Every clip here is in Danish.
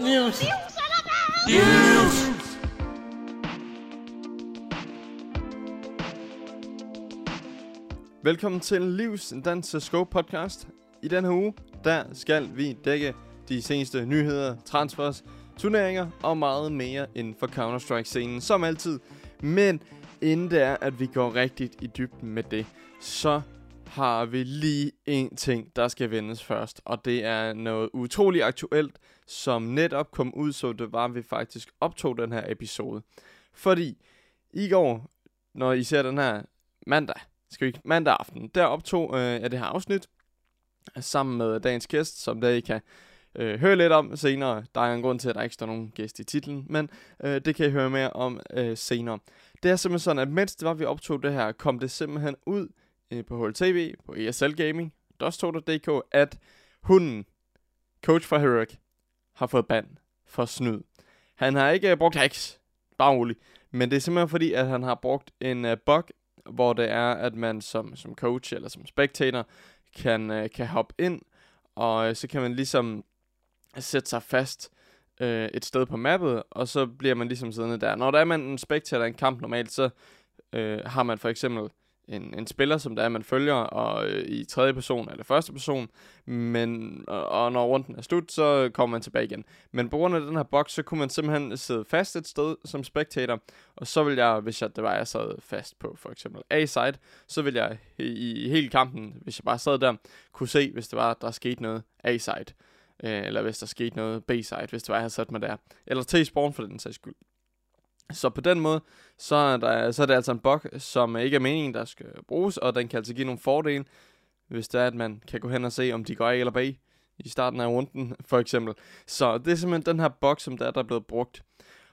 News! News! Velkommen til Livs Dans Scope podcast. I denne her uge, der skal vi dække de seneste nyheder, transfers, turneringer og meget mere inden for Counter-Strike-scenen, som altid. Men inden det er, at vi går rigtigt i dybden med det, så har vi lige en ting, der skal vendes først. Og det er noget utroligt aktuelt, som netop kom ud, så det var, vi faktisk optog den her episode. Fordi i går, når I ser den her mandag aften, der optog jeg det her afsnit sammen med dagens gæst, som der I kan høre lidt om senere. Der er en grund til, at der ikke står nogen gæst i titlen, men det kan I høre mere om senere. Det er simpelthen sådan, at mens det var, vi optog det her, kom det simpelthen ud på HLTV, på ESL Gaming, DOS2.dk, at hunden, coach for Heroic, har fået band for snyd. Han har ikke brugt hacks, bare roligt, men det er simpelthen fordi, at han har brugt en bug, hvor det er, at man som coach eller som spectator kan hoppe ind, og så kan man ligesom sætte sig fast et sted på mappet, og så bliver man ligesom siddende der. Når der er man en spectator i en kamp normalt, så har man for eksempel en spiller, som der er, man følger, og i tredje person eller første person, men, og når runden er slut, så kommer man tilbage igen. Men på grund af den her boks, så kunne man simpelthen sidde fast et sted som spectator, og så vil jeg, hvis jeg sad fast på for eksempel A-side, så vil jeg i hele kampen, hvis jeg bare sad der, kunne se, hvis det var, der skete noget A-side, eller hvis der skete noget B-side, hvis det var, jeg havde sat mig der, eller T-spawn for den sags skyld. Så på den måde, så er det altså en bug, som ikke er meningen, der skal bruges, og den kan altså give nogle fordele, hvis det er, at man kan gå hen og se, om de går A eller B i starten af runden, for eksempel. Så det er simpelthen den her bug, som der er blevet brugt.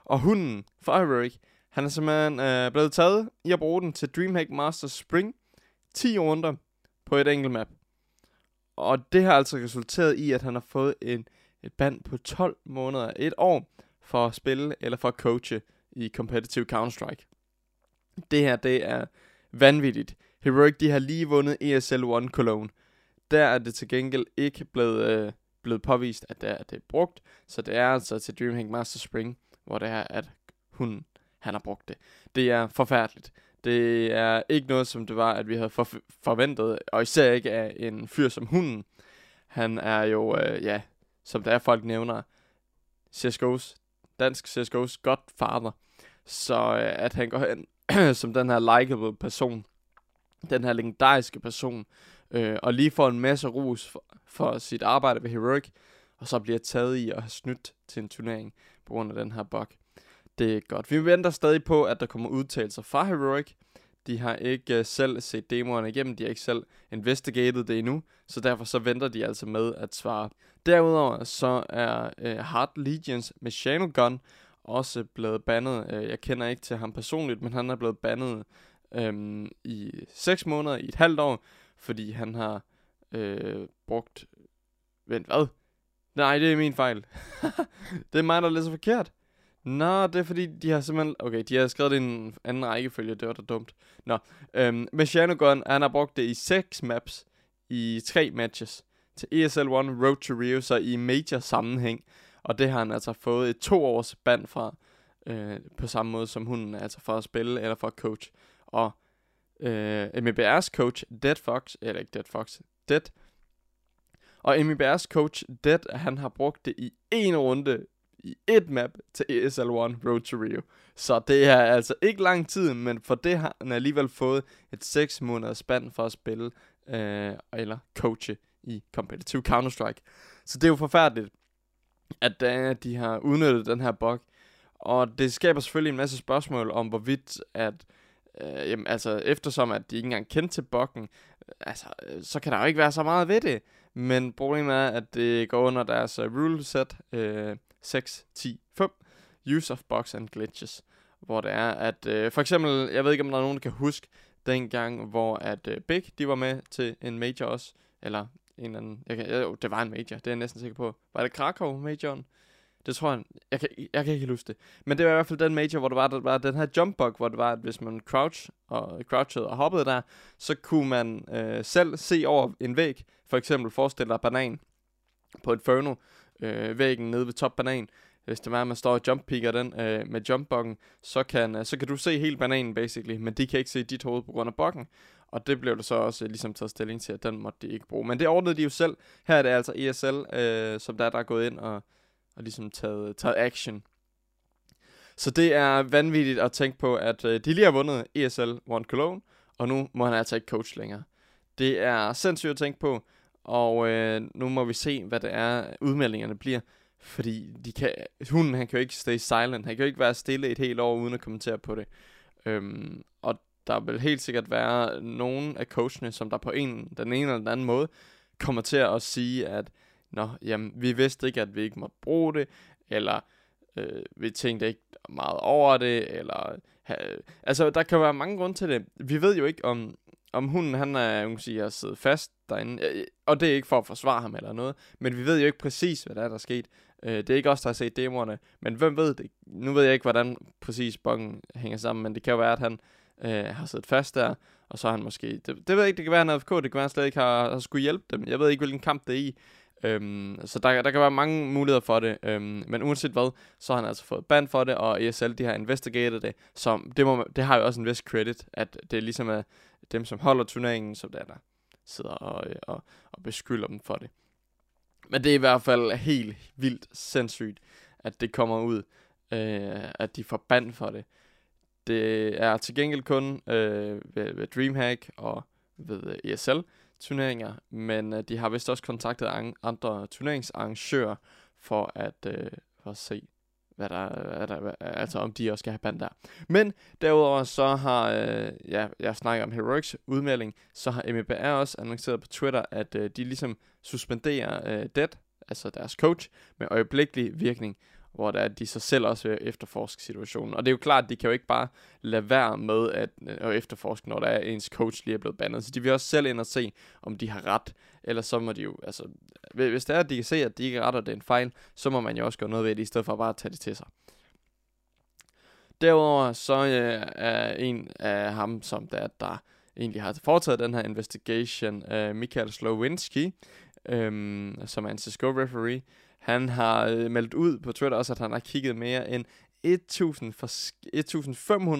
Og hunden fra Heroic, han er simpelthen blevet taget i at bruge den til DreamHack Masters Spring 10 runder på et enkelt map. Og det har altså resulteret i, at han har fået et ban på 12 måneder, et år, for at spille eller for at coache i competitive Counter-Strike. Det her, det er vanvittigt. Heroic, de har lige vundet ESL One Cologne. Der er det til gengæld ikke blevet påvist, at det er brugt. Så det er altså til DreamHack Masters Spring, hvor det er, at han har brugt det. Det er forfærdeligt. Det er ikke noget, som det var, at vi havde forventet. Og især ikke af en fyr som hunden. Han er jo, som der er folk nævner, dansk CSGO's godfather. Så at han går hen som den her likeable person, den her legendariske person, og lige får en masse rus for sit arbejde ved Heroic, og så bliver taget i at have snydt til en turnering på grund af den her bug. Det er godt. Vi venter stadig på, at der kommer udtalelser fra Heroic. De har ikke selv set demoerne igennem, de har ikke selv investigated det endnu, så derfor så venter de altså med at svare. Derudover så er Hard Legions med Channel Gun også blevet bandet. Jeg kender ikke til ham personligt, men han er blevet bandet i 6 måneder, i et halvt år, fordi han har brugt... Vent, hvad? Nej, det er min fejl. Det er mig, der læser forkert. Nå, det er fordi, de har simpelthen... Okay, de har skrevet det i en anden rækkefølge, det var da dumt. Nå, med Shanogun, han har brugt det i 6 maps i 3 matches til ESL One Road to Rio, så i major sammenhæng. Og det har han altså fået et 2-års ban fra, på samme måde som hunden, altså for at spille eller for at coach. Og MIBR's coach, Dead, han har brugt det i 1 runde i 1 map til ESL One Road to Rio. Så det er altså ikke lang tid, men for det har han alligevel fået et 6 måneders ban for at spille eller coache i competitive Counter-Strike. Så det er jo forfærdeligt, at de har udnyttet den her bug. Og det skaber selvfølgelig en masse spørgsmål om, hvorvidt at eftersom at de ikke engang kendte til buggen, altså, så kan der jo ikke være så meget ved det. Men problemet er, at det går under deres ruleset 6.10.5 Use of Bugs and Glitches, hvor det er, at for eksempel, jeg ved ikke om der er nogen, der kan huske dengang, hvor at Big, de var med til en major også, eller en eller anden, det var en major, det er jeg næsten sikker på. Var det Krakow majoren? Det tror jeg, jeg kan ikke huske det. Men det var i hvert fald den major, hvor der var den her jump bug, hvor det var, at hvis man crouchede og hoppede der, så kunne man selv se over en væg, for eksempel forestille dig banan på Inferno, væggen nede ved top banan. Hvis det er, at man står og jump-picker den med jumpbokken, så kan du se hele bananen basically, men de kan ikke se dit hoved på grund af bokken. Og det blev der så også ligesom taget stilling til, at den måtte de ikke bruge. Men det ordnede de jo selv. Her er det altså ESL, som der er gået ind og ligesom taget action. Så det er vanvittigt at tænke på, at de lige har vundet ESL One Cologne, og nu må han altså ikke coach længere. Det er sindssygt at tænke på, og nu må vi se, hvad det er, udmeldingerne bliver. Fordi hunden, han kan jo ikke stay silent. Han kan jo ikke være stille et helt år uden at kommentere på det. Og der vil helt sikkert være nogen af coachene, som der på den ene eller den anden måde kommer til at sige, at nå, jamen, vi vidste ikke, at vi ikke måtte bruge det, eller vi tænkte ikke meget over det, eller altså, der kan være mange grunde til det. Vi ved jo ikke, om hunden, han er siddet fast derinde, og det er ikke for at forsvare ham eller noget, men vi ved jo ikke præcis, hvad der er sket. Det er ikke os, der har set demoerne, men hvem ved det? Nu ved jeg ikke, hvordan præcis bongen hænger sammen, men det kan jo være, at han har siddet fast der, og så har han måske... Det ved jeg ikke, det kan være, han AFK, det kan være, han slet ikke har skulle hjælpe dem. Jeg ved ikke, hvilken kamp det er i. Så der kan være mange muligheder for det, men uanset hvad, så har han altså fået ban for det, og ESL, de har investigated det, så det har jo også en vis credit, at det ligesom er dem, som holder turneringen, som der sidder og beskylder dem for det. Men det er i hvert fald helt vildt sindssygt, at det kommer ud, at de får ban for det. Det er til gengæld kun ved DreamHack og ved ESL turneringer, men de har vist også kontaktet andre turneringsarrangører for at se, hvad der altså om de også skal have band der. Men derudover så har jeg snakker om Heroics udmelding, så har MEBR også annonceret på Twitter, at de ligesom suspenderer Dead, altså deres coach, med øjeblikkelig virkning, hvor der er, at de sig selv også vil efterforske situationen. Og det er jo klart, at de kan jo ikke bare lade være med at efterforske, når der er ens coach lige er blevet bandet. Så de vil også selv ind og se, om de har ret. Eller så må de jo, altså, hvis det er, at de kan se, at de ikke retter den fejl, så må man jo også gøre noget ved det, i stedet for bare at tage det til sig. Derudover så er en af ham, som der egentlig har foretaget den her investigation, Michael Slowinski, som er en CSGO-referee. Han har meldt ud på Twitter også, at han har kigget mere end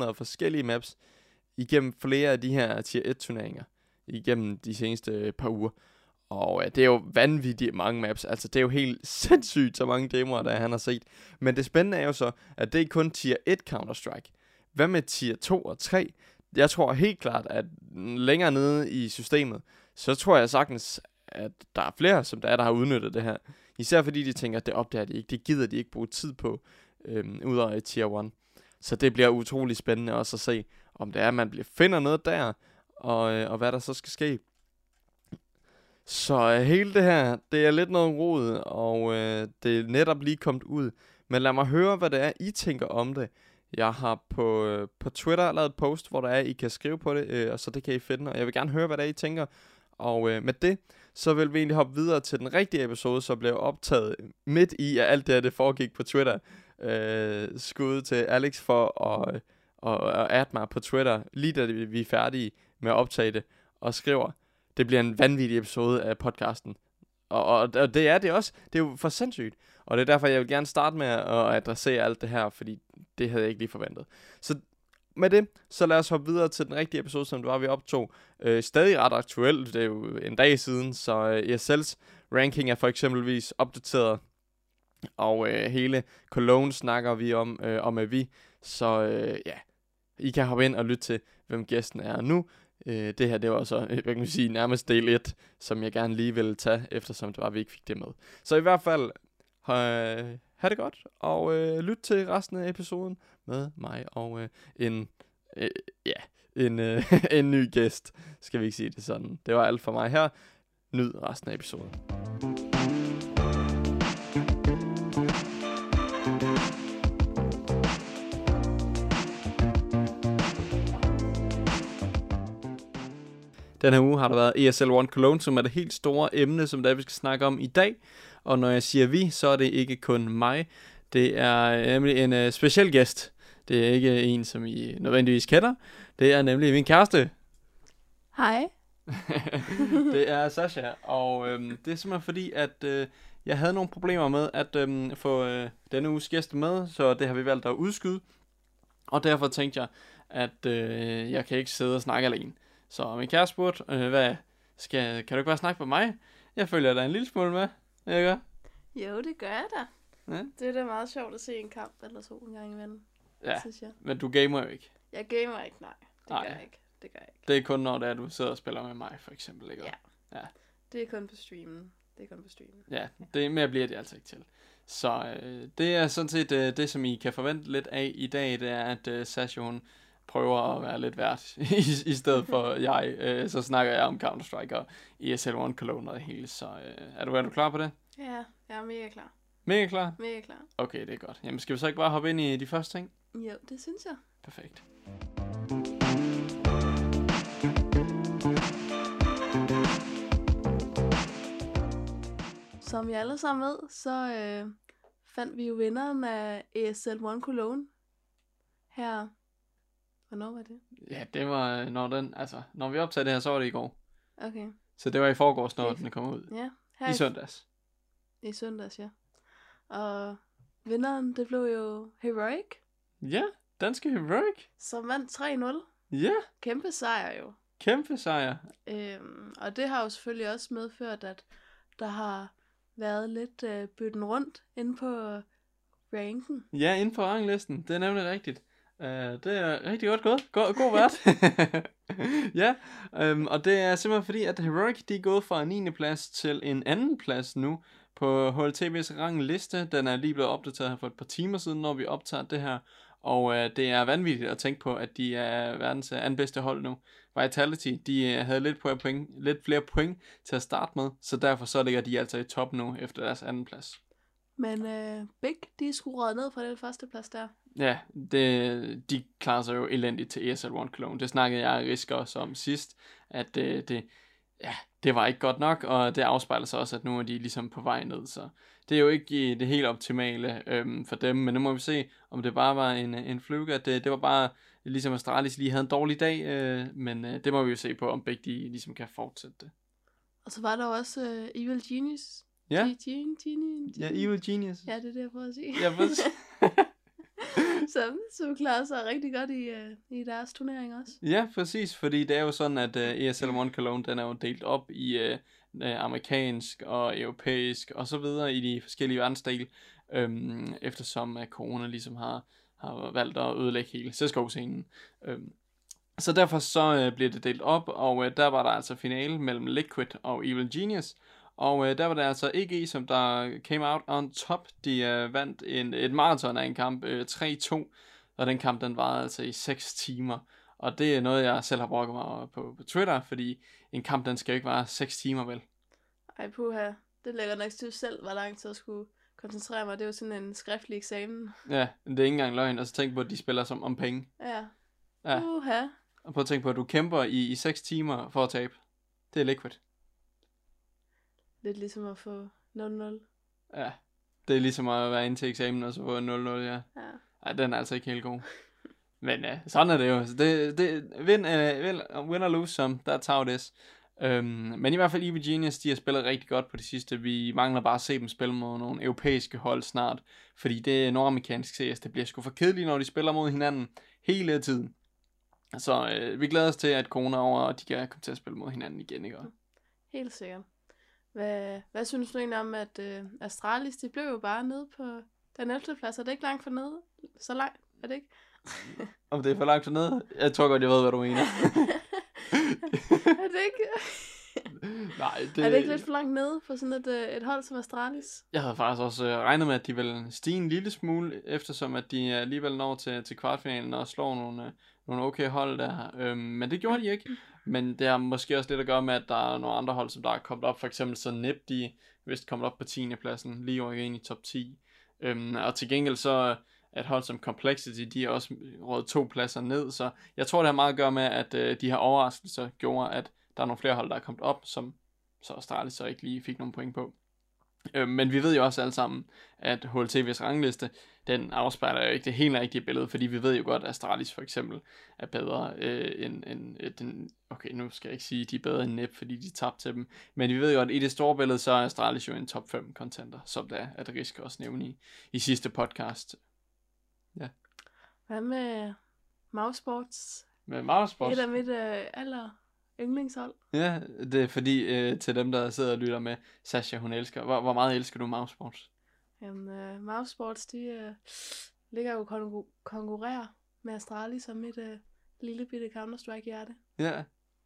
1.500 forskellige maps igennem flere af de her tier 1 turneringer igennem de seneste par uger. Og det er jo vanvittigt mange maps, altså det er jo helt sindssygt så mange demoer, der han har set. Men det spændende er jo så, at det er kun tier 1 Counter-Strike. Hvad med tier 2 og 3? Jeg tror helt klart, at længere nede i systemet, så tror jeg sagtens, at der er flere, som der har udnyttet det her. Især fordi de tænker, at det opdager de ikke. Det gider de ikke bruge tid på, ud af tier 1. Så det bliver utrolig spændende også at se, om det er, at man finder noget der, og hvad der så skal ske. Så hele det her, det er lidt noget rod, og det er netop lige kommet ud. Men lad mig høre, hvad det er, I tænker om det. Jeg har på Twitter lavet et post, hvor der er, I kan skrive på det, og så det kan I finde. Og jeg vil gerne høre, hvad det er, I tænker. Og med det, så vil vi egentlig hoppe videre til den rigtige episode, som blev optaget midt i, at alt det her, det foregik på Twitter. Skud til Alex for at adde mig på Twitter, lige da vi er færdige med at optage det, og skriver, det bliver en vanvittig episode af podcasten. Og det er det også. Det er jo for sindssygt. Og det er derfor, jeg vil gerne starte med at adressere alt det her, fordi det havde jeg ikke lige forventet. Så med det, så lad os hoppe videre til den rigtige episode, som det var, vi optog. Stadig ret aktuelt, det er jo en dag siden, så ESL's ranking er for eksempelvis opdateret. Og hele Cologne snakker vi om, og med vi. Så I kan hoppe ind og lytte til, hvem gæsten er nu. Det her, det var så, jeg kan sige, nærmest del 1, som jeg gerne lige ville tage, eftersom det var, vi ikke fik det med. Så i hvert fald, ha' det godt, og lyt til resten af episoden med mig og en ny gæst. Skal vi ikke sige det sådan. Det var alt for mig her. Nyd resten af episoden. Den her uge har der været ESL One Cologne, som er det helt store emne, som vi skal snakke om i dag. Og når jeg siger vi, så er det ikke kun mig. Det er nemlig en speciel gæst. Det er ikke en, som I nødvendigvis kender. Det er nemlig min kæreste. Hej. Det er Sasha, og det er simpelthen fordi, at Jeg havde nogle problemer med at få denne uges gæst med, så det har vi valgt at udskyde. Og derfor tænkte jeg, at jeg kan ikke sidde og snakke alene. Så min kæreste spurgte, kan du ikke bare snakke med mig? Jeg følger dig en lille smule med, ikke? Jo, det gør jeg da. Ja? Det er da meget sjovt at se en kamp eller to en gang imellem, ja, synes jeg. Men du gamer jo ikke. Jeg gamer ikke, nej. Det gør jeg ikke. Det er kun når det er, du sidder og spiller med mig, for eksempel, ikke? Ja. Det er kun på streamen. Ja, det mere bliver det altså ikke til. Så det er sådan set det, som I kan forvente lidt af i dag, det er, at Sasha, hun prøver at være lidt vært, i stedet for jeg. Så snakker jeg om Counter-Strike og ESL One Cologne og det hele, så er du klar på det? Ja, jeg er mega klar. Mega klar? Mega klar. Okay, det er godt. Jamen, skal vi så ikke bare hoppe ind i de første ting? Jo, det synes jeg. Perfekt. Som I alle sammen ved, så fandt vi jo vinderen af ESL One Cologne her. Hvornår var det? Ja, det var når vi optagede det her, så var det i går. Okay. Så det var i forgårs, når den kom ud. Ja. Her i søndags. I søndags, ja. Og vinderen, det blev jo Heroic. Ja, danske Heroic. Som vandt 3-0. Ja. Kæmpe sejr jo. Kæmpe sejr. Og det har jo selvfølgelig også medført, at der har været lidt bytten rundt inde på ranken. Ja, inde på ranglisten. Det er nemlig rigtigt. Det er rigtig godt gået. God vært. Ja, og det er simpelthen fordi, at Heroic, de er gået fra 9. plads til en anden plads nu på HLTV's rangliste. Den er lige blevet opdateret her for et par timer siden, når vi optager det her. Og det er vanvittigt at tænke på, at de er verdens anden bedste hold nu. Vitality, de havde lidt flere point til at starte med, så derfor så ligger de altså i top nu efter deres anden plads. Men Big, de er skuret ned fra den første plads der. Ja, de klarer sig jo elendigt til ESL One Cologne. Det snakkede jeg og Riske også om sidst, at det var ikke godt nok, og det afspejler sig også, at nu er de ligesom på vej ned, så det er jo ikke det helt optimale for dem, men nu må vi se, om det bare var en fluke, at det var bare ligesom Astralis lige havde en dårlig dag, men det må vi jo se på, om begge de ligesom kan fortsætte det. Og så var der også Evil Genius. Ja. Genius. Ja, Evil Genius. Ja, det er det, jeg prøver at sige. Ja, præcis. Som klarer sig rigtig godt i deres turnering også. Ja, præcis, fordi det er jo sådan, at ESL One Cologne, den er jo delt op i amerikansk og europæisk og så videre i de forskellige verdensdele, eftersom corona ligesom har valgt at ødelægge hele CSGO-scenen. Så derfor så bliver det delt op, og der var der altså finale mellem Liquid og Evil Genius, og der var der altså EG, som der came out on top. De vandt et maraton af en kamp, 3-2, og den kamp, den varede altså i 6 timer. Og det er noget, jeg selv har brokket mig på Twitter, fordi en kamp, den skal jo ikke vare 6 timer, vel? Ej, puha. Det lægger nok til selv, hvor lang tid jeg skulle koncentrere mig. Det er jo sådan en skriftlig eksamen. Ja, det er ikke engang løgn. Og så tænk på, at de spiller som om penge. Ja. Puha. Og prøv at tænke på, at du kæmper i 6 timer for at tabe. Det er Liquid. Lidt ligesom at få 0-0. Ja, det er ligesom at være inde til eksamen og så få 0-0, ja. Ej, den er altså ikke helt god. Men sådan er det jo. Det, win or lose some, that's how it is. Men i hvert fald EV Genius, de har spillet rigtig godt på det sidste. Vi mangler bare at se dem spille mod nogle europæiske hold snart. Fordi det nordamerikansk CS, det bliver sgu for kedeligt, når de spiller mod hinanden hele tiden. Så vi glæder os til, at corona er over, og de kan komme til at spille mod hinanden igen, ikke? Helt sikkert. Hvad synes du egentlig om, at Astralis, de blev jo bare nede på den 11. plads? Er det ikke langt for nede? Så langt er det ikke? Om det er for langt for nede? Jeg tror godt, jeg ved, hvad du mener. Er det ikke? Nej, det... Er det ikke lidt for langt nede for sådan et hold som Astralis? Jeg havde faktisk også regnet med, at de ville stige en lille smule, eftersom at de alligevel når til kvartfinalen og slår nogle okay hold der. Men det gjorde de ikke. Men det har måske også lidt at gøre med, at der er nogle andre hold, som der er kommet op. For eksempel så Nip, de vist kommet op på 10. pladsen, lige over igen i top 10. Og til gengæld så at hold som Complexity, de er også røget 2 pladser ned. Så jeg tror, det har meget at gøre med, at de her overraskelser gjorde, at der er nogle flere hold, der er kommet op, som så Astralis så ikke lige fik nogle point på. Men vi ved jo også alle sammen, at HLTV's rangliste, den afspejler jo ikke det helt rigtige billede, fordi vi ved jo godt, at Astralis for eksempel er bedre end den... Okay, nu skal jeg ikke sige, at de er bedre end Nip, fordi de tabte til dem. Men vi ved jo, at i det store billede, så er Astralis jo en top 5 contender, som der at Risk også nævne i sidste podcast. Ja. Hvad med Mousesports? Med Mousesports? Et af mit aller... yndlingshold. Ja, det er fordi til dem, der sidder og lytter med, Sasha, hun elsker. Hvor meget elsker du Mousesports? Jamen, Mousesports, de ligger jo konkurrerer med Astralis som et lille bitte Counter-Strike-hjerte. Ja,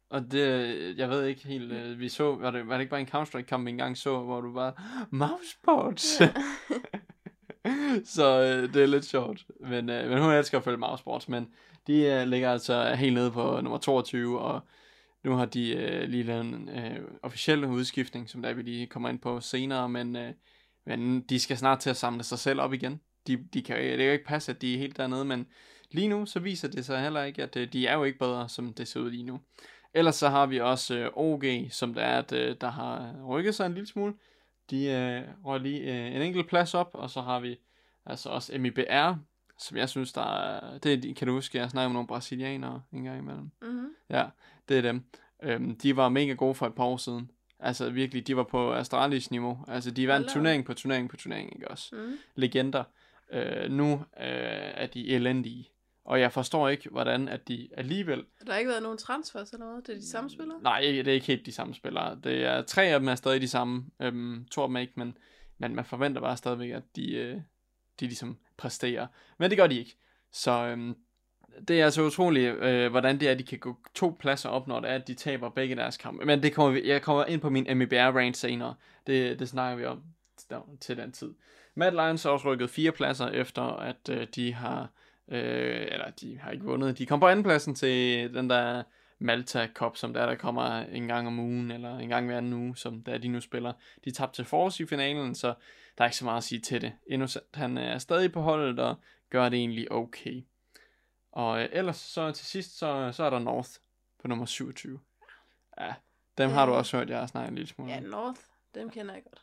og det, jeg ved ikke helt, vi så, var det ikke bare en Counter-Strike-kamp, vi engang så, hvor du bare, Mousesports! Ja. Så det er lidt sjovt. Men hun elsker at følge Mousesports, men de ligger altså helt nede på nummer 22, og nu har de lige lavet en officiel udskiftning, som der vi lige kommer ind på senere, men de skal snart til at samle sig selv op igen. Det kan jo ikke passe, at de er helt dernede, men lige nu så viser det sig heller ikke, at de er jo ikke bedre, som det ser ud lige nu. Ellers så har vi også OG, som der er, at, der har rykket sig en lille smule. De røg lige en enkelt plads op, og så har vi altså også MIBR, som jeg synes, det kan du huske, jeg snakker med nogle brasilianere en gang imellem. Mm-hmm. Ja, det er dem. De var mega gode for et par år siden. Altså virkelig, de var på Astralis niveau. Altså de vandt turnering på turnering, ikke også? Mm. Legender. Nu er de elendige. Og jeg forstår ikke, hvordan at de alligevel... Der har ikke været nogen transfers eller noget? Det er de samme spillere? Nej, det er ikke helt de samme spillere. Det er 3 af dem er stadig de samme. 2 af dem ikke, men man forventer bare stadigvæk, at de ligesom præsterer. Men det gør de ikke. Så det er altså utroligt, hvordan det er, at de kan gå 2 pladser op, når det er, at de taber begge deres kampe. Men det kommer jeg kommer ind på min MIBR-rant senere. Det snakker vi om til den tid. Mad Lions har også rykket 4 pladser efter, at de har ikke vundet. De kom på andenpladsen til den der Malta Cup, som der kommer en gang om ugen, eller en gang hver anden uge, som der de nu spiller. De tabte til Force i finalen, så der er ikke så meget at sige til det. Innocent, han er stadig på holdet og gør det egentlig okay. Og ellers så til sidst, så er der North på nummer 27. Ja, dem har du også hørt, jeg har snakket en lille smule. Ja, North, dem kender jeg godt.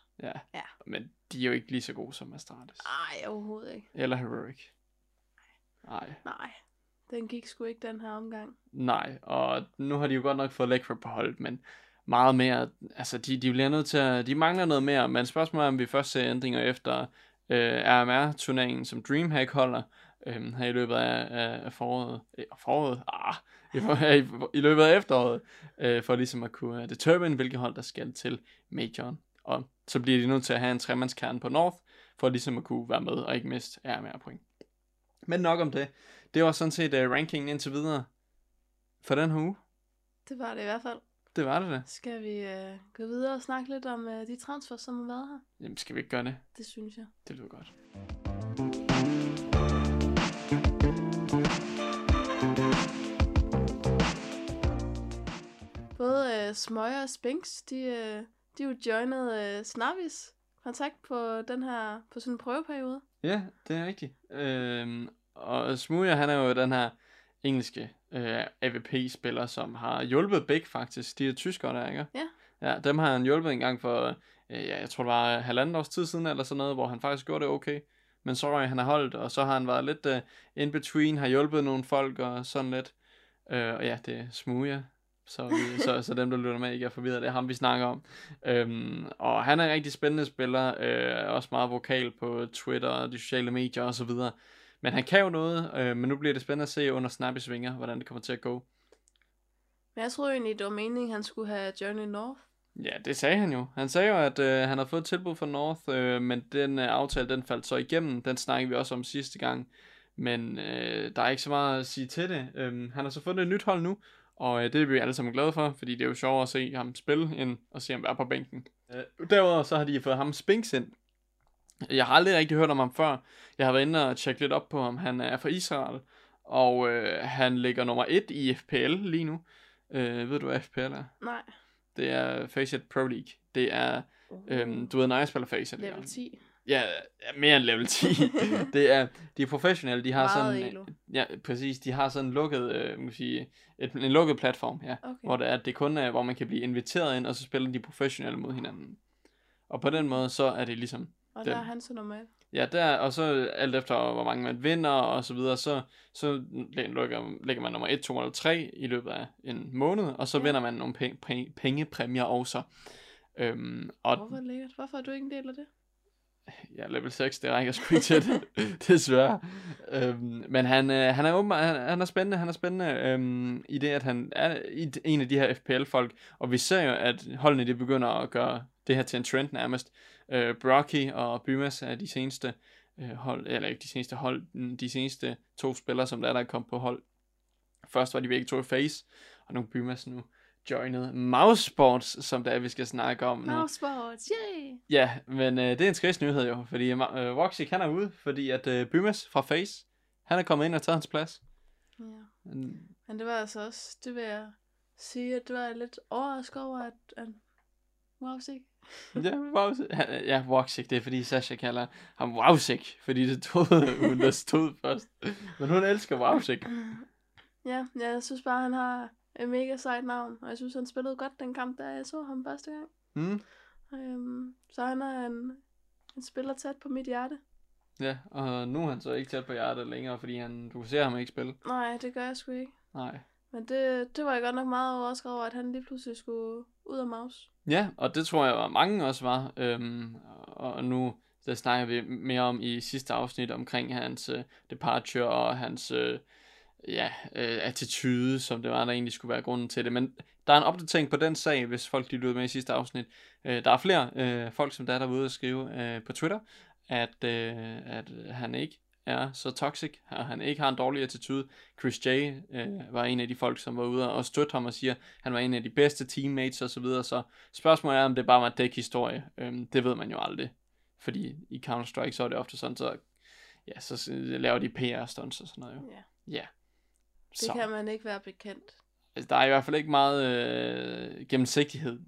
Ja, men de er jo ikke lige så gode som Astralis. Nej, overhovedet ikke. Eller Heroic. Nej. Den gik sgu ikke den her omgang. Nej, og nu har de jo godt nok fået Liquid på holdet, men meget mere, altså de bliver nødt til at, de mangler noget mere, men spørgsmålet er, om vi først ser ændringer efter RMR-turneringen, som DreamHack holder her i løbet af foråret, i løbet af efteråret, for ligesom at kunne determine, hvilke hold der skal til majoren. Og så bliver de nødt til at have en tremandskerne på North, for ligesom at kunne være med og ikke miste RMR-point. Men nok om det. Det var sådan set rankingen indtil videre for den her uge. Det var det i hvert fald. Det var det da. Skal vi gå videre og snakke lidt om de transfers, som har været her? Jamen, skal vi ikke gøre det? Det synes jeg. Det lyder godt. Både Smøger og Spinks, de jo joinede Snavis kontakt på den her, på sådan en prøveperiode. Ja, det er rigtigt. Og Smooya, han er jo den her engelske AVP-spiller, som har hjulpet Big faktisk. De er tyskere der, ikke? Ja. Ja, dem har han hjulpet en gang for, jeg tror det var 1,5 års tid siden eller sådan noget, hvor han faktisk gjorde det okay. Men så røg han er holdt, og så har han været lidt in-between, har hjulpet nogle folk og sådan lidt. Og ja, det er Smooya. Så dem, der lytter med, ikke er forvirret. Det er ham, vi snakker om. Og han er en rigtig spændende spiller. Også meget vokal på Twitter og de sociale medier og så videre. Men han kan jo noget. Men nu bliver det spændende at se under Snappys vinger, hvordan det kommer til at gå. Men jeg troede egentlig, det var meningen, han skulle have Journey North. Ja, det sagde han jo. Han sagde jo, at han havde fået tilbud fra North. Men den aftale, den faldt så igennem. Den snakkede vi også om sidste gang. Men der er ikke så meget at sige til det. Han har så fundet et nyt hold nu. Og det er vi alle sammen glade for, fordi det er jo sjovere at se ham spille, end at se ham være på bænken. Derudover så har de fået ham Spinks ind. Jeg har aldrig rigtig hørt om ham før. Jeg har været inde og tjekke lidt op på ham. Han er fra Israel, og han ligger nummer 1 i FPL lige nu. Ved du, hvad FPL er? Nej. Det er FaZe Pro League. Det er, du ved, når jeg spiller FaZe. Level 10. Ja, mere end level 10. De er professionelle, de har meget sådan elo. Ja, præcis, de har sådan lukket, en lukket platform her, okay. Hvor det er, det kun er, hvor man kan blive inviteret ind, og så spiller de professionelle mod hinanden. Og på den måde, så er det ligesom... Og der er han så normalt. Ja, der, og så alt efter, hvor mange man vinder, og så videre, så lægger man nummer 1, 2 eller 3 i løbet af en måned, og så vinder man nogle pengepræmier også. Og hvorfor lækkert? Hvorfor har du ikke en del af det? Ja, level 6, det rækker sgu ikke til det, desværre. Men han er åben, han er spændende, i det, at han er en af de her FPL-folk, og vi ser jo, at holdene, de begynder at gøre det her til en trend nærmest. Bubzkji og Bymas er de seneste hold, eller ikke de seneste hold, de seneste to spillere, som der kom på hold. Først var de begge to i FaZe, og nu Bymas nu joined Mousesports, som der vi skal snakke om nu. Mousesports, yay! Ja, men det er en skrids nyhed jo, fordi Voxic han er ude, fordi at Bymas fra FaZe, han er kommet ind og taget hans plads. Ja, men det var altså også, det vil jeg sige, at det var lidt overrasket over, at Voxic. Ja, Voxic, det er fordi Sasha kalder ham Voxic, fordi det troede hun, der stod først. Men hun elsker Voxic. Ja, jeg synes bare, han har et mega sejt navn, og jeg synes, han spillede godt den kamp, da jeg så ham første gang. Så han er en spiller tæt på mit hjerte. Ja, og nu er han så ikke tæt på hjertet længere, fordi du ser ham ikke spille. Nej, det gør jeg sgu ikke. Nej. Men det var jeg godt nok meget overrasket over, at han lige pludselig skulle ud af Mouse. Ja, og det tror jeg, at mange også var. Og nu der snakker vi mere om i sidste afsnit omkring hans departure og hans... attitude, som det var, der egentlig skulle være grunden til det, men der er en opdatering på den sag, hvis folk lyttede med i sidste afsnit. Der er flere folk, som der er derude og skrive på Twitter, at han ikke er så toxic, og han ikke har en dårlig attitude. Chris J var en af de folk, som var ude og støtte ham og siger, han var en af de bedste teammates osv., så spørgsmålet er, om det bare var en dækhistorie. Det ved man jo aldrig, fordi i Counter-Strike, så er det ofte sådan, så laver de PR-stunts og sådan noget jo. Ja. Det så. Kan man ikke være bekendt. Der er i hvert fald ikke meget gennemsigtighed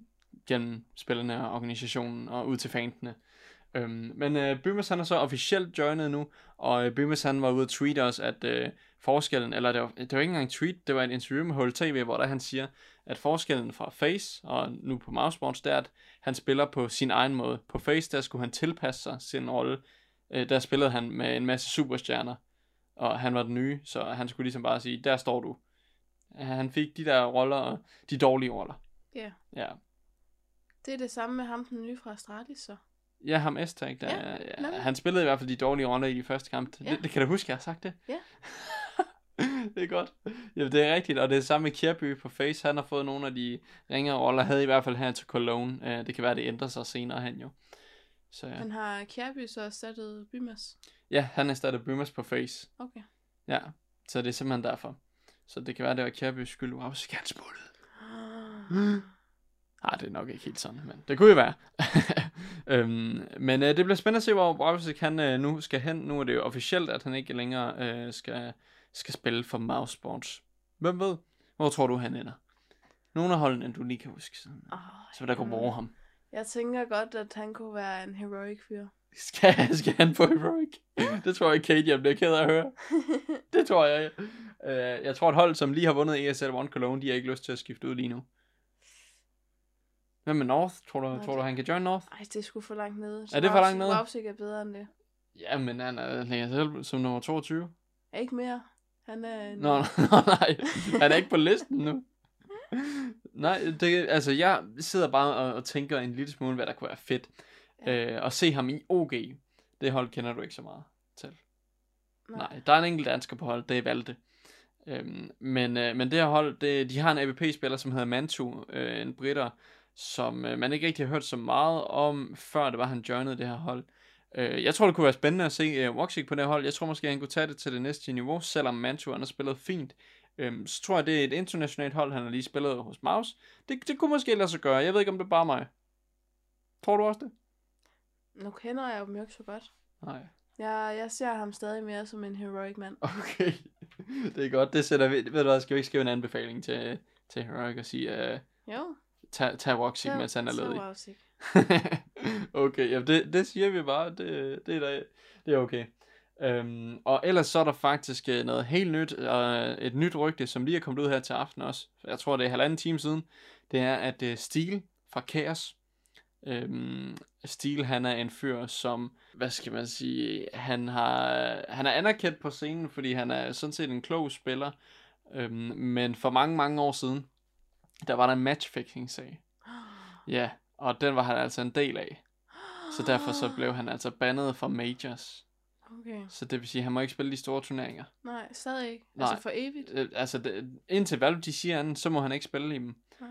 gennem spillerne og organisationen og ud til fansene. Men Bymas han er så officielt joined nu, og Bymas han var ude at tweete os, at forskellen, eller det var ikke engang en tweet, det var et interview med HLTV, hvor der han siger, at forskellen fra FaZe og nu på Mousesports, det er, at han spiller på sin egen måde. På FaZe, der skulle han tilpasse sig sin rolle. Der spillede han med en masse superstjerner, og han var den nye, så han skulle ligesom bare sige, der står du. Han fik de der roller, og de dårlige roller. Ja. Det er det samme med ham, den nye fra Astralis, så. Ja, ham S-tag, der. Han spillede i hvert fald de dårlige roller i de første kampe. Ja. Det kan du huske, jeg har sagt det? Ja. Det er godt. Ja, det er rigtigt, og det er det samme med Kjærby på FaZe. Han har fået nogle af de ringere roller, havde i hvert fald her til Cologne. Det kan være, det ændrer sig senere hen jo. Så, ja. Men har Kjærby så erstattet Bymas? Ja, han erstattede Bymas på FaZe. Okay. Ja, så det er simpelthen derfor. Så det kan være, det var Kjærbys skyld. Wow, så han smuttede. Nej, det er nok ikke helt sådan, men det kunne jo være. Men det bliver spændende at se, hvor Bubzkji han nu skal hen. Nu er det jo officielt, at han ikke længere skal spille for Mousesports. Hvem ved? Hvor tror du, han ender? Nogle af holdene, du lige kan huske. Så der kunne bruge ham. Jeg tænker godt, at han kunne være en heroic fyr. Skal han på Heroic? Det tror jeg, Katie bliver ked af at høre. Det tror jeg. Jeg tror, et hold, som lige har vundet ESL One Cologne, de har ikke lyst til at skifte ud lige nu. Hvem med North? Tror du, han kan join North? Nej, det er sgu for langt nede. Er det for langt nede? Voxic er bedre end det. Ja, men han ligger selv som nummer 22. Ikke mere. Han er... Nej. Han er ikke på listen nu. Nej, jeg sidder bare og tænker en lille smule, hvad der kunne være fedt. Og se ham i OG. Det hold kender du ikke så meget til. Nej, der er en enkelt dansker på hold. Det er Valde. Men det her hold, de har en AVP-spiller, som hedder Mantu, en britter, som man ikke rigtig har hørt så meget om, før det var, han joinede det her hold. Jeg tror, det kunne være spændende at se Voxic på det hold. Jeg tror måske, han kunne tage det til det næste niveau, selvom Mantu har spillet fint. Så tror jeg, det er et internationalt hold, han har lige spillet hos Mouse. Det kunne måske lade sig gøre. Jeg ved ikke, om det er bare mig. Tror du også det? Nu kender jeg jo ikke så godt. Nej. Jeg ser ham stadig mere som en heroic mand. Okay, det er godt. Det sætter vi. Ved du hvad, skal vi ikke skrive en anbefaling til heroic og sige, jo. Tag Voxic, mens han er ledig. Okay, ja, det siger vi bare. Det er okay. Og ellers så er der faktisk noget helt nyt, et nyt rygte, som lige er kommet ud her til aften også. Jeg tror, det er 1,5 time siden. Det er, at Stil fra Kaos, Stil, han er en fyr, som, hvad skal man sige, han er anerkendt på scenen, fordi han er sådan set en klog spiller, men for mange år siden, der var der en matchfixing-sag. Ja, og den var han altså en del af. Så derfor så blev han altså bandet fra majors. Okay. Så det vil sige, at han må ikke spille de store turneringer. Nej, stadig ikke. Nej. Altså for evigt. Altså det, indtil Valve de siger andet, så må han ikke spille i dem. Nej.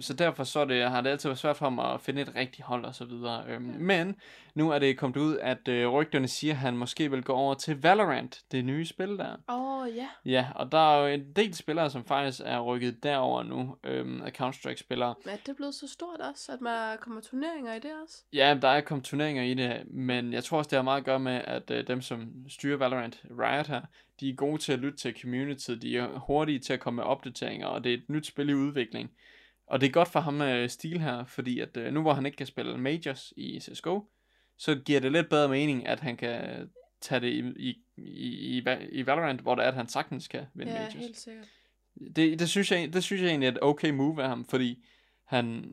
Så derfor så det, har det altid været svært for ham at finde et rigtigt hold og så videre. Okay. Men nu er det kommet ud, at rygterne siger, at han måske vil gå over til Valorant, det nye spil der. Åh, ja. Ja, og der er jo en del spillere, som faktisk er rykket derover nu, af Counter-Strike-spillere. Men er det blevet så stort også, at man kommer turneringer i det også? Ja, der er kommet turneringer i det, men jeg tror også, det har meget at gøre med, at dem, som styrer Valorant, Riot her, de er gode til at lytte til community, de er hurtige til at komme med opdateringer, og det er et nyt spil i udvikling. Og det er godt for ham med Stil her, fordi at nu hvor han ikke kan spille majors i CSGO, så giver det lidt bedre mening, at han kan tage det i Valorant, hvor det er, at han sagtens kan vinde majors. Ja, helt sikkert. Det synes jeg egentlig er et okay move af ham, fordi han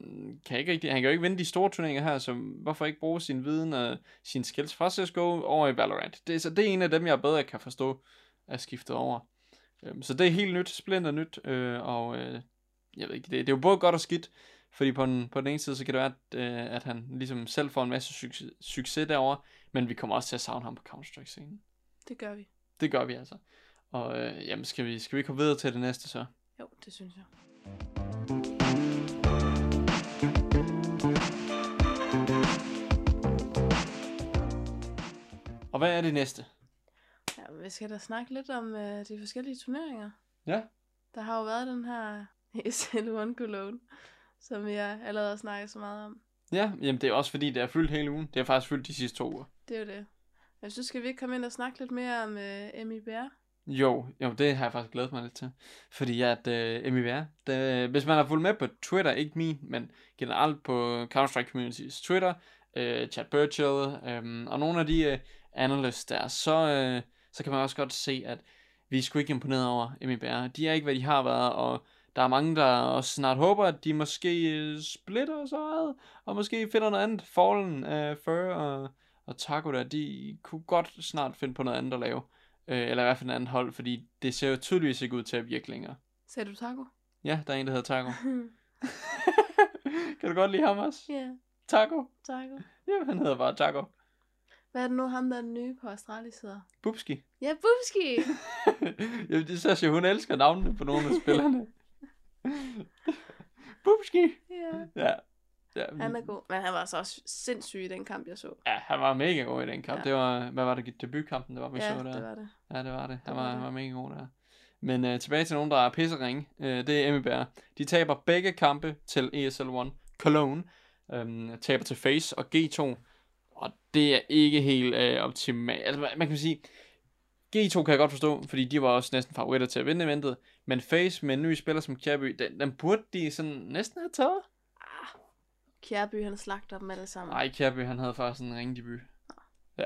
kan jo ikke vinde de store turneringer her, så hvorfor ikke bruge sin viden og sin skills fra CSGO over i Valorant? Det er en af dem, jeg bedre kan forstå er skiftet over. Så det er helt nyt, splinter nyt, og... Jeg ved ikke, det er jo både godt og skidt, fordi på den ene side, så kan det være, at han ligesom selv får en masse succes derovre, men vi kommer også til at savne ham på Counter-Strike-scenen. Det gør vi. Det gør vi altså. Og jamen, skal vi komme videre til det næste så? Jo, det synes jeg. Og hvad er det næste? Ja, vi skal da snakke lidt om de forskellige turneringer. Ja. Der har jo været den her... ESL One Cologne, som jeg allerede har snakket så meget om. Ja, jamen det er også fordi, det er fyldt hele ugen. Det er faktisk fyldt de sidste 2 uger. Det er jo det. Men så skal vi ikke komme ind og snakke lidt mere om MIBR? Jo, det har jeg faktisk glædet mig lidt til. Fordi at MIBR, hvis man har fulgt med på Twitter, ikke min, men generelt på Counter-Strike Communities Twitter, Chad Burchill og nogle af de analysts der, så kan man også godt se, at vi er sgu ikke imponeret over MIBR. De er ikke, hvad de har været, og der er mange, der også snart håber, at de måske splitter så meget, og måske finder noget andet. Fallen, Fur og Taco der, de kunne godt snart finde på noget andet at lave. Eller i hvert fald et andet hold, fordi det ser jo tydeligvis ikke ud til at virke længere. Sagde du Taco? Ja, der er en, der hedder Taco. Kan du godt lide ham også? Ja. Yeah. Taco. Ja, han hedder bare Taco. Hvad er det nu, ham der er den nye på Astralis hedder? Bubzkji. Ja, Bubzkji! Jamen, det synes jeg, hun elsker navnene på nogle af spillerne. Bubzkji. Ja. Han er god. Men han var så også sindssyg i den kamp jeg så. Ja, han var mega god i den kamp. Ja. Det var, hvad var det, debutkampen det var vi så der. Ja, det var det. Han var mega god der. Men tilbage til nogen der er pisseringe. Det er MIBR. De taber begge kampe til ESL One Cologne. Taber til FaZe og G2. Og det er ikke helt optimalt. Altså man kan sige G2 kan jeg godt forstå, fordi de var også næsten favoritter til at vinde eventet. Men FaZe med en ny spiller som Kjærby, den burde de sådan næsten have taget. Kjærby, han slagter dem alle sammen. Nej, Kjærby, han havde faktisk en ringdebut. Ja.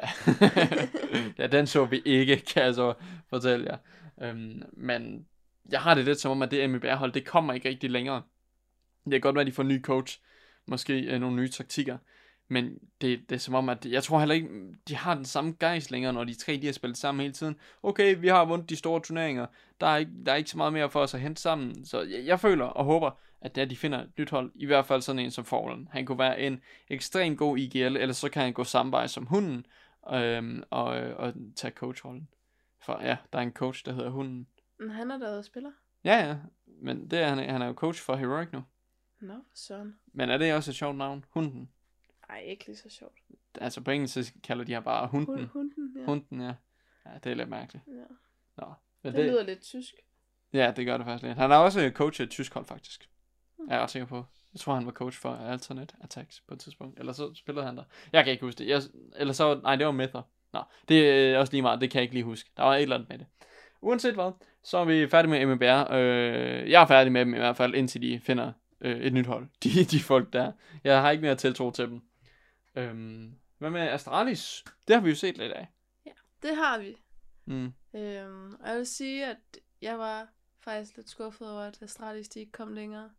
Ja, den så vi ikke, kan jeg så fortælle jer. Men jeg har det lidt som om, at det MIBR-hold, det kommer ikke rigtig længere. Det kan godt være, at de får en ny coach. Måske nogle nye taktikker. Men det er som om, at jeg tror heller ikke, de har den samme gejst længere, når de tre de har spillet sammen hele tiden. Okay, vi har vundet de store turneringer. Der er ikke så meget mere for os at hente sammen. Så jeg føler og håber, at de finder et nyt hold. I hvert fald sådan en som Fallen. Han kunne være en ekstremt god IGL, eller så kan han gå samme vej som hunden og tage coachrollen. For ja, der er en coach, der hedder hunden. Han er der spiller? Ja, men det er, han er jo coach for Heroic nu. Nå, sådan. Men er det også et sjovt navn? Hunden? Nej, ikke lige så sjovt. Altså på engelsk så kalder de her bare hunden. Hunden, ja. Ja, det er lidt mærkeligt. Ja. Nå, det lyder lidt tysk. Ja, det gør det faktisk lidt. Han har også coachet et tysk hold, faktisk. Jeg er ret sikker på. Jeg tror, han var coach for Alternate Attacks på et tidspunkt. Eller så spillede han der. Jeg kan ikke huske det. Det var Mether. Nå, det er også lige meget. Det kan jeg ikke lige huske. Der var et eller andet med det. Uanset hvad, så er vi færdige med MIBR. Jeg er færdig med dem i hvert fald, indtil de finder et nyt hold. De folk der. Jeg har ikke mere tiltro til dem. Hvad med Astralis? Det har vi jo set lidt af. Ja, det har vi. Og jeg vil sige, at jeg var faktisk lidt skuffet over, at Astralis ikke kom længere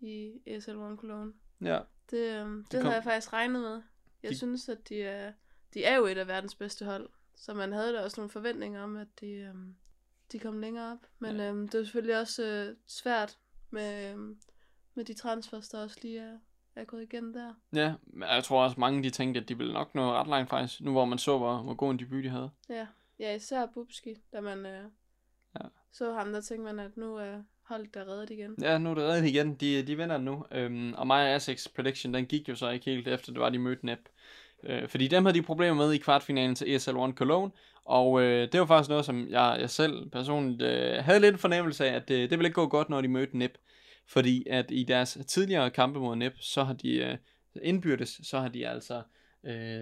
i ESL One Cologne. Ja. Det havde jeg faktisk regnet med. Jeg synes, at de er jo et af verdens bedste hold. Så man havde da også nogle forventninger om, at de kom længere op. Men ja. Det er selvfølgelig også svært med de transfers, der også lige er gået igen der. Ja, jeg tror også mange de tænkte, at de ville nok nå ret langt faktisk. Nu hvor man så, hvor god en debut de havde. Ja, især Bubzkji, da man så ham, der tænkte man, at nu er holdet der reddet igen. Ja, nu er det reddet igen. De vinder nu. Og Maja Asics prediction, den gik jo så ikke helt efter, det var de mødte Nip. Fordi dem havde de problemer med i kvartfinalen til ESL One Cologne. Og det var faktisk noget, som jeg selv personligt havde lidt fornemmelse af, at det ville ikke gå godt, når de mødte Nip. Fordi at i deres tidligere kampe mod Nip, så har de indbyrdes, så har de altså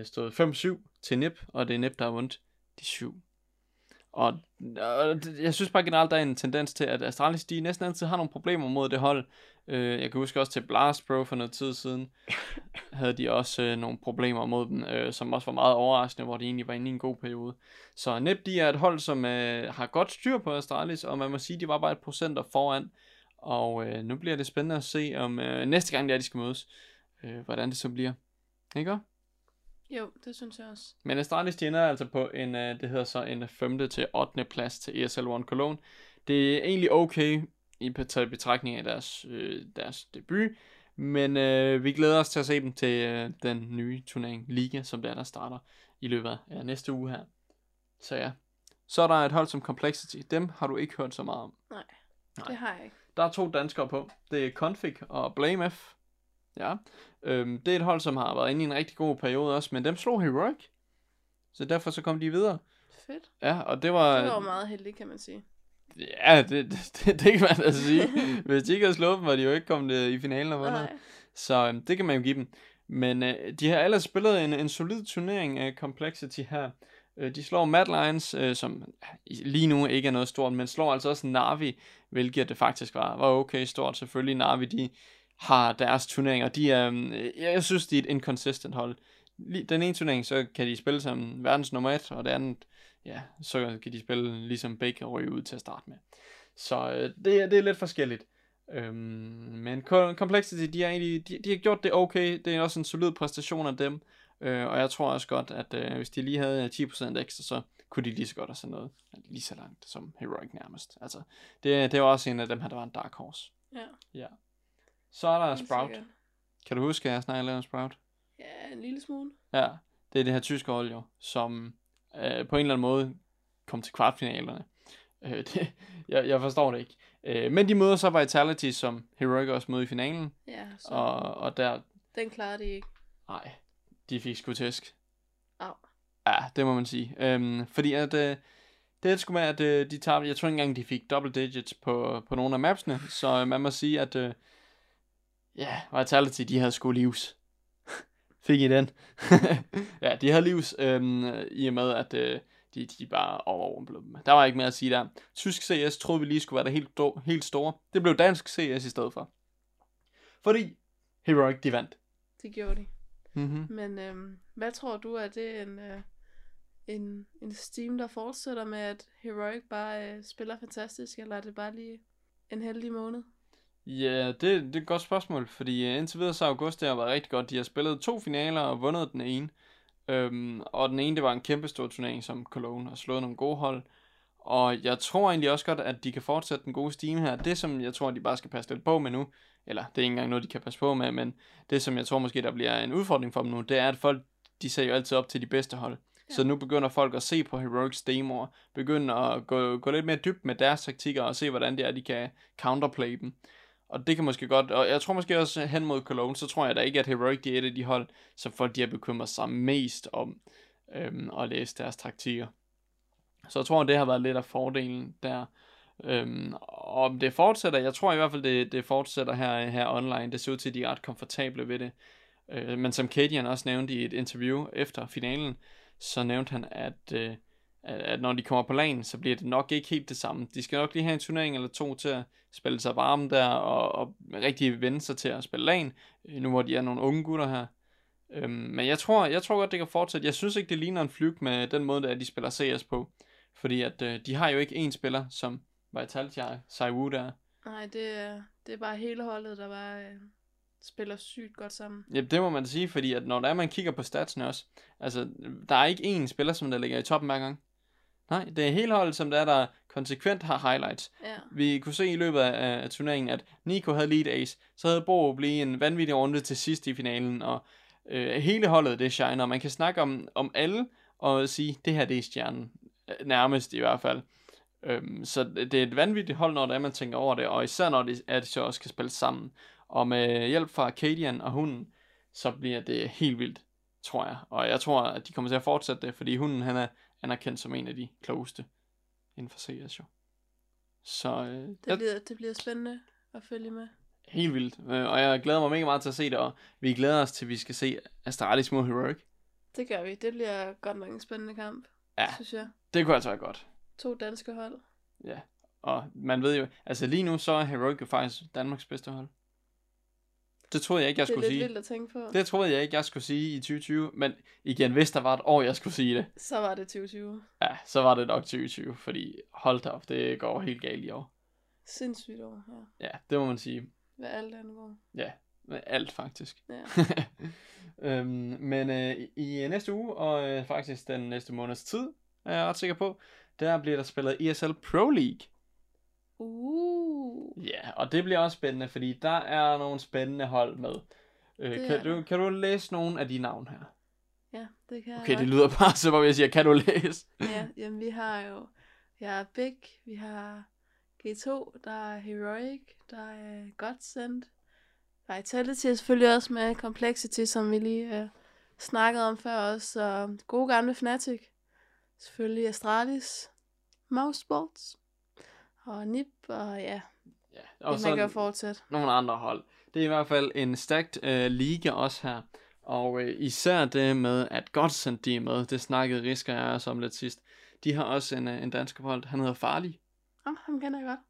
stået 5-7 til Nip, og det er Nip, der har vundet de 7. Og jeg synes bare generelt, der er en tendens til, at Astralis, de næsten altid har nogle problemer mod det hold. Jeg kan huske også til Blastbro for noget tid siden, havde de også nogle problemer mod dem, som også var meget overraskende, hvor de egentlig var inde i en god periode. Så Nip, de er et hold, som har godt styr på Astralis, og man må sige, de var bare 1% foran. Og nu bliver det spændende at se, om næste gang de skal mødes, hvordan det så bliver. Ikke også? Jo, det synes jeg også. Men Astralis, de ender altså på en, det hedder så en 5. til 8. plads til ESL One Cologne. Det er egentlig okay i betragtning af deres debut, men vi glæder os til at se dem til den nye turnering Liga, som der starter i løbet af næste uge her. Så ja. Så er der et hold som Complexity. Dem har du ikke hørt så meget om. Nej. Det har jeg ikke. Der er 2 danskere på. Det er Config og BlameF. Ja, det er et hold, som har været inde i en rigtig god periode også, men dem slog Heroic, så derfor så kom de videre. Fedt. Ja, og det var meget heldigt, kan man sige. Ja, det kan man da sige. Hvis de ikke havde slået dem, var de jo ikke kommet i finalen og vundet. Så det kan man jo give dem. Men de har ellers spillet en solid turnering af Complexity her. De slår Mad Lions, som lige nu ikke er noget stort, men slår altså også Na'Vi, hvilket det faktisk var okay stort. Selvfølgelig Na'Vi, de har deres turneringer. De er, jeg synes, de er et inconsistent hold. Den ene turnering, så kan de spille som verdens nummer 1, og det andet, ja, så kan de spille ligesom begge og ryge ud til at starte med. Så det er lidt forskelligt. Men Complexity, de har gjort det okay. Det er også en solid præstation af dem. Og jeg tror også godt, at hvis de lige havde 10% ekstra, så kunne de lige så godt have sådan noget lige så langt som Heroic nærmest. Altså, det var også en af dem her, der var en dark horse. Ja. Så er der Sprout. Sikkert. Kan du huske, at jeg snakkede lidt om Sprout? Ja, en lille smule. Ja, det er det her tyske hold jo, som på en eller anden måde kom til kvartfinalerne. Jeg forstår det ikke. Men de møder så Vitality, som Heroic også mødte i finalen. Ja, så og der... Den klarede de ikke. Nej, de fik sgu tæsk. Au. Ja, det må man sige. Fordi at... Det er sgu med, at de tabte... Jeg tror ikke engang, de fik double digits på nogle af mapsene. Så man må sige, at... Vitality, de havde sgu livs. Fik I den? Ja, de havde livs, i og med, at de bare overrumplede dem. Der var ikke mere at sige der. Tysk CS troede vi lige skulle være der helt store. Det blev dansk CS i stedet for. Fordi Heroic, de vandt. Det gjorde de. Mm-hmm. Men hvad tror du, at det er en steam, der fortsætter med, at Heroic bare spiller fantastisk, eller er det bare lige en heldig måned? Ja, det er et godt spørgsmål, fordi indtil videre så august, det har været rigtig godt. De har spillet 2 finaler og vundet den ene. Og den ene, det var en kæmpe stor turnering, som Cologne har slået nogle gode hold. Og jeg tror egentlig også godt, at de kan fortsætte den gode stime her. Det, som jeg tror, de bare skal passe lidt på med nu, eller det er ikke engang noget, de kan passe på med, men det, som jeg tror måske, der bliver en udfordring for dem nu, det er, at folk, de ser jo altid op til de bedste hold. Ja. Så nu begynder folk at se på Heroics demoer, begynder at gå lidt mere dybt med deres taktikker og se, hvordan det er, de kan counterplay dem. Og det kan måske godt, og jeg tror måske også hen mod Cologne, så tror jeg da ikke, at Heroic er et af de hold, som folk de har bekymret sig mest om at læse deres taktikker. Så jeg tror, det har været lidt af fordelen der. Og det fortsætter, jeg tror i hvert fald, det fortsætter her online. Det ser ud til, at de er ret komfortable ved det. Men som Kadian også nævnte i et interview efter finalen, så nævnte han, at når de kommer på LAN, så bliver det nok ikke helt det samme. De skal nok lige have en turnering eller 2 til at spille sig varme der, og rigtig vende sig til at spille LAN, nu hvor de er nogle unge gutter her. Men jeg tror godt, det kan fortsætte. Jeg synes ikke, det ligner en flygt med den måde, der de spiller CS på. Fordi at de har jo ikke én spiller, som Vitality har, Saiwu der. Nej, det er bare hele holdet, der bare spiller sygt godt sammen. Ja, det må man sige, fordi at når der er, man kigger på statsene også, altså, der er ikke én spiller, som der ligger i toppen hver gang. Nej, det er hele holdet, som der er, der konsekvent har highlights. Ja. Vi kunne se i løbet af turneringen, at Nico havde lead ace, så havde Bo blive en vanvittig runde til sidst i finalen, og hele holdet, det shiner. Man kan snakke om alle, og sige, det her, det er stjernen. Nærmest i hvert fald. Så det er et vanvittigt hold, når det er, man tænker over det, og især når det er, de så også kan spille sammen. Og med hjælp fra Kadian og hunden, så bliver det helt vildt, tror jeg. Og jeg tror, at de kommer til at fortsætte det, fordi hunden, han er anerkendt som en af de klogeste inden for CS jo. Så det bliver spændende at følge med. Helt vildt. Og jeg glæder mig mega meget til at se det, og vi glæder os til, at vi skal se Astralis mod Heroic. Det gør vi. Det bliver godt nok en spændende kamp, ja, synes jeg. Det kunne jeg tage godt. 2 danske hold. Ja, og man ved jo, altså lige nu så er Heroic jo faktisk Danmarks bedste hold. Det troede jeg ikke, jeg skulle sige. Det er lidt vildt at tænke på. Det troede jeg ikke, jeg skulle sige i 2020, men igen, hvis der var et år, jeg skulle sige det. Så var det 2020. Ja, så var det nok 2020, fordi hold da op, det går helt galt i år. Sindssygt år, ja. Ja, det må man sige. Hvad alt angår. Ja, med alt faktisk. Ja. Men i næste uge, og faktisk den næste måneds tid, er jeg ret sikker på, der bliver der spillet ESL Pro League. Ja, og det bliver også spændende, fordi der er nogle spændende hold med. Kan du læse nogle af de navn her? Ja, det kan jeg. Okay, det lyder bare så, hvor jeg siger, kan du læse? Ja, jamen vi har Big, vi har G2, der er Heroic, der er Godsent, der er Vitality selvfølgelig også med Complexity, som vi lige snakkede om før også, og gode gamle Fnatic, selvfølgelig Astralis, Mousesports, og Nip, og ja, og det man kan fortsætte. Nogle andre hold. Det er i hvert fald en stacked liga også her. Og især det med, at Godsent de er med. Det snakkede Risker jeg også om lidt sidst. De har også en dansk hold. Han hedder Farlig. Ham kender jeg godt.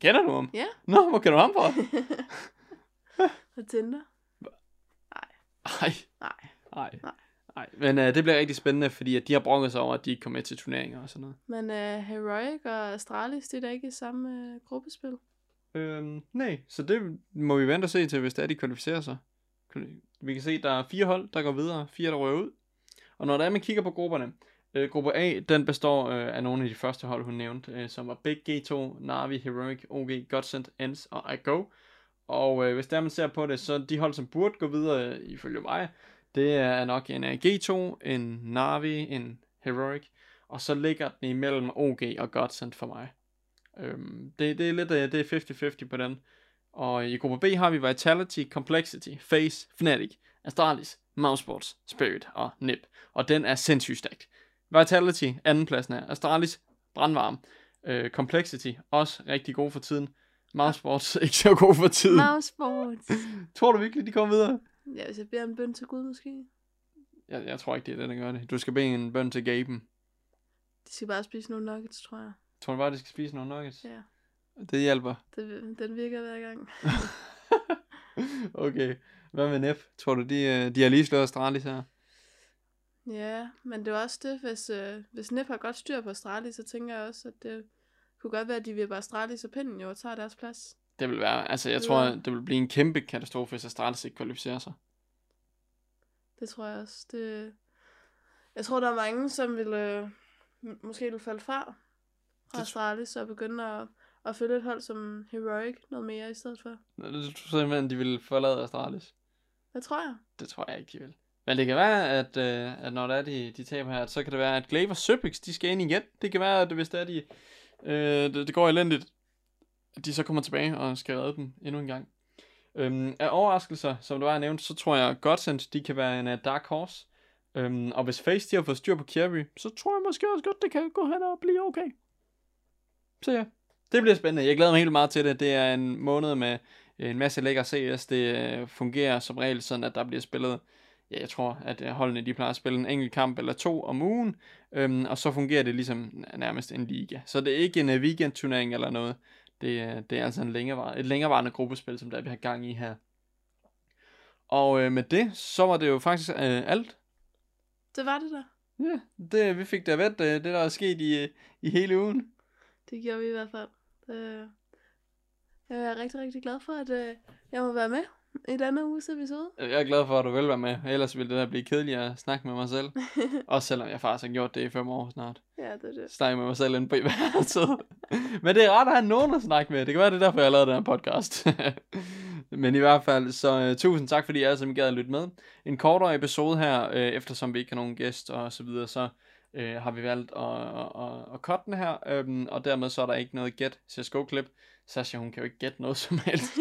Kender du ham? Ja. Nå, hvor kender du ham på? På Tinder? Nej. Nej, men det bliver rigtig spændende, fordi at de har brokket sig over, at de ikke kom med til turneringer og sådan noget. Men Heroic og Astralis, det er da ikke i samme gruppespil? Nej, så det må vi vente og se til, hvis det er, de kvalificerer sig. Vi kan se, at der er 4 hold, der går videre, 4 der rører ud. Og når der er, man kigger på grupperne, gruppe A, den består af nogle af de første hold, hun nævnte, som var Big, G2, Na'Vi, Heroic, OG, Godsent, Ends og IGO. Og hvis der man ser på det, så de hold, som burde gå videre, ifølge mig, det er nok en G2, en Na'Vi, en Heroic, og så ligger den imellem OG og Godsent for mig. Det er lidt det er 50-50 på den. Og i gruppe B har vi Vitality, Complexity, FaZe, Fnatic, Astralis, Mousesports, Spirit og Nip. Og den er sindssygt stærkt. Vitality, andenpladsen er Astralis, brandvarm. Complexity, også rigtig god for tiden. Mousesports, ikke så god for tiden. Mousesports. Tror du virkelig, de kommer videre? Ja, hvis jeg beder en bøn til Gud måske. Jeg tror ikke, det er det, der gør det. Du skal bede en bøn til Gaben. De skal bare spise nogle nuggets, tror jeg. Tror du bare, de skal spise nogle nuggets? Ja. Det hjælper. Den virker hver gang. Okay. Hvad med Nep? Tror du, de har lige slået Astralis her? Ja, men det er også det. Hvis Nep har godt styr på Astralis, så tænker jeg også, at det kunne godt være, at de vil bare Astralis og pinden jo og tager deres plads. Det vil være, altså jeg tror, det vil blive en kæmpe katastrofe, hvis Astralis ikke kvalificerer sig. Det tror jeg også. Jeg tror, der er mange, som måske vil falde fra Astralis og begynde at følge et hold som Heroic noget mere i stedet for. Du tror simpelthen, de vil forlade Astralis? Det tror jeg. Det tror jeg ikke, de vil. Men det kan være, at når der er de taber her, så kan det være, at Glaive og Søpix, de skal ind igen. Det kan være, at hvis der er de, det går elendigt, de så kommer tilbage og skal redde dem endnu en gang. Af overraskelser, som du har nævnt, så tror jeg, at Godsent, de kan være en dark horse. Og hvis FaZe, de har fået styr på Kjærby, så tror jeg måske også godt, det kan gå hen og blive okay. Så ja, det bliver spændende. Jeg glæder mig helt meget til det. Det er en måned med en masse lækker CS. Det fungerer som regel sådan, at der bliver spillet, ja, jeg tror, at holdene, de plejer at spille en enkelt kamp eller 2 om ugen. Og så fungerer det ligesom nærmest en liga. Så det er ikke en weekendturnering eller noget. Det er altså et længerevarende gruppespil, som der vi har gang i her. Og med det, så var det jo faktisk alt. Det var det der. Ja, vi fik da ved det, der er sket i hele ugen. Det gjorde vi i hvert fald. Jeg er rigtig, rigtig glad for, at jeg må være med. et andet uges episode. Jeg er glad for, at du vil være med. Ellers ville det der blive kedeligere at snakke med mig selv. Også selvom jeg faktisk har gjort det i 5 år snart. Ja, det er det. Snakke med mig selv inde på i hver tid. Men det er rart at have nogen at snakke med. Det kan være, det derfor, jeg lavede den her podcast. Men i hvert fald, så tusind tak, fordi I alle sammen gad at lytte med. En kortere episode her, eftersom vi ikke har nogen gæst og så videre, så har vi valgt at cutte den her. Og dermed så er der ikke noget gæt CSGO-klip. Sasha, hun kan jo ikke gætte noget som helst.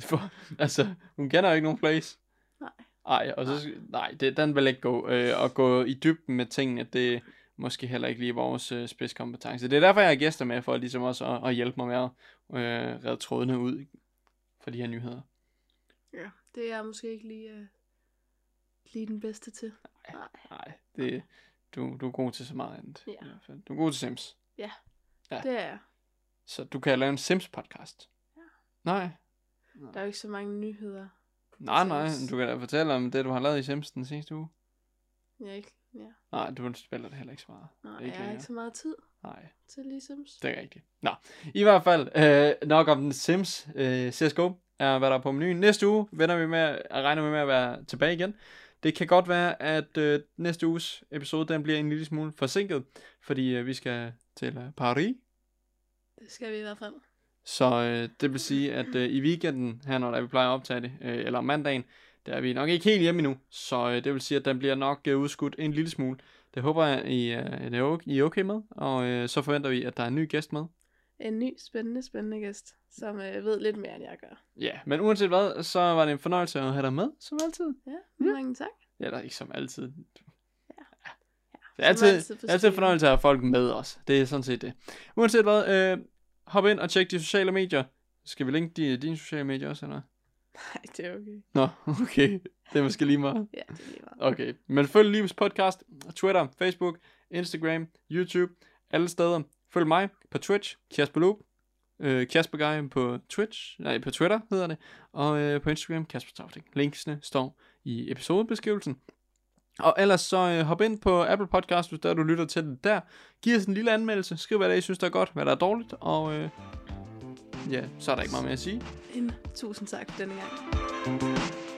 For, altså, hun kender jo ikke nogen plays. Nej. Ej, og så, nej, det, den vil ikke gå. At gå i dybden med tingene, det er måske heller ikke lige vores spidskompetence. Det er derfor, jeg har gæster med, for ligesom også at hjælpe mig med at redde trådene ud for de her nyheder. Ja, det er jeg måske ikke lige den bedste til. Nej, du er god til så meget andet. Ja. I hvert fald. Du er god til Sims. Ja, det er jeg. Så du kan lave en Sims-podcast. Ja. Nej. Der er jo ikke så mange nyheder. Nej, du kan da fortælle om det, du har lavet i Sims den sidste uge. Ja. Nej, du spiller det heller ikke så meget. Nej, jeg har ikke så meget tid til lige Sims. Det er rigtigt. Nå, i hvert fald nok om den Sims. CSGO er, hvad der er på menuen. Næste uge regner vi med at være tilbage igen. Det kan godt være, at næste uges episode, den bliver en lille smule forsinket, fordi vi skal til Paris. Det skal vi i hvert fald. Så det vil sige, at i weekenden her, når vi plejer at optage det, eller mandagen, der er vi nok ikke helt hjemme endnu. Så det vil sige, at den bliver nok udskudt en lille smule. Det håber jeg, I er okay med. Og så forventer vi, at der er en ny gæst med. En ny spændende gæst, som ved lidt mere, end jeg gør. Ja, men uanset hvad, så var det en fornøjelse at have dig med, som altid. Ja. Mange tak. Ja, der er ikke som altid. Det er altid fornøjelse at have folk med os. Det er sådan set det. Uanset hvad, hop ind og tjek de sociale medier. Skal vi linke dine sociale medier også, eller? Nej, det er okay. Nå, okay. Det er måske lige meget. Ja, det er lige meget. Okay, men følg Livets podcast. Twitter, Facebook, Instagram, YouTube. Alle steder. Følg mig på Twitch. Kasper Loop. Kasper Guy på Twitch. Nej, på Twitter hedder det. Og på Instagram, Kasper Tofting. Linksene står i episodebeskrivelsen. Og ellers så hop ind på Apple Podcast, hvis der du lytter til den der. Giv os en lille anmeldelse. Skriv, hvad I synes, der er godt, hvad der er dårligt. Og så er der ikke meget mere at sige. Tusind tak for denne gang.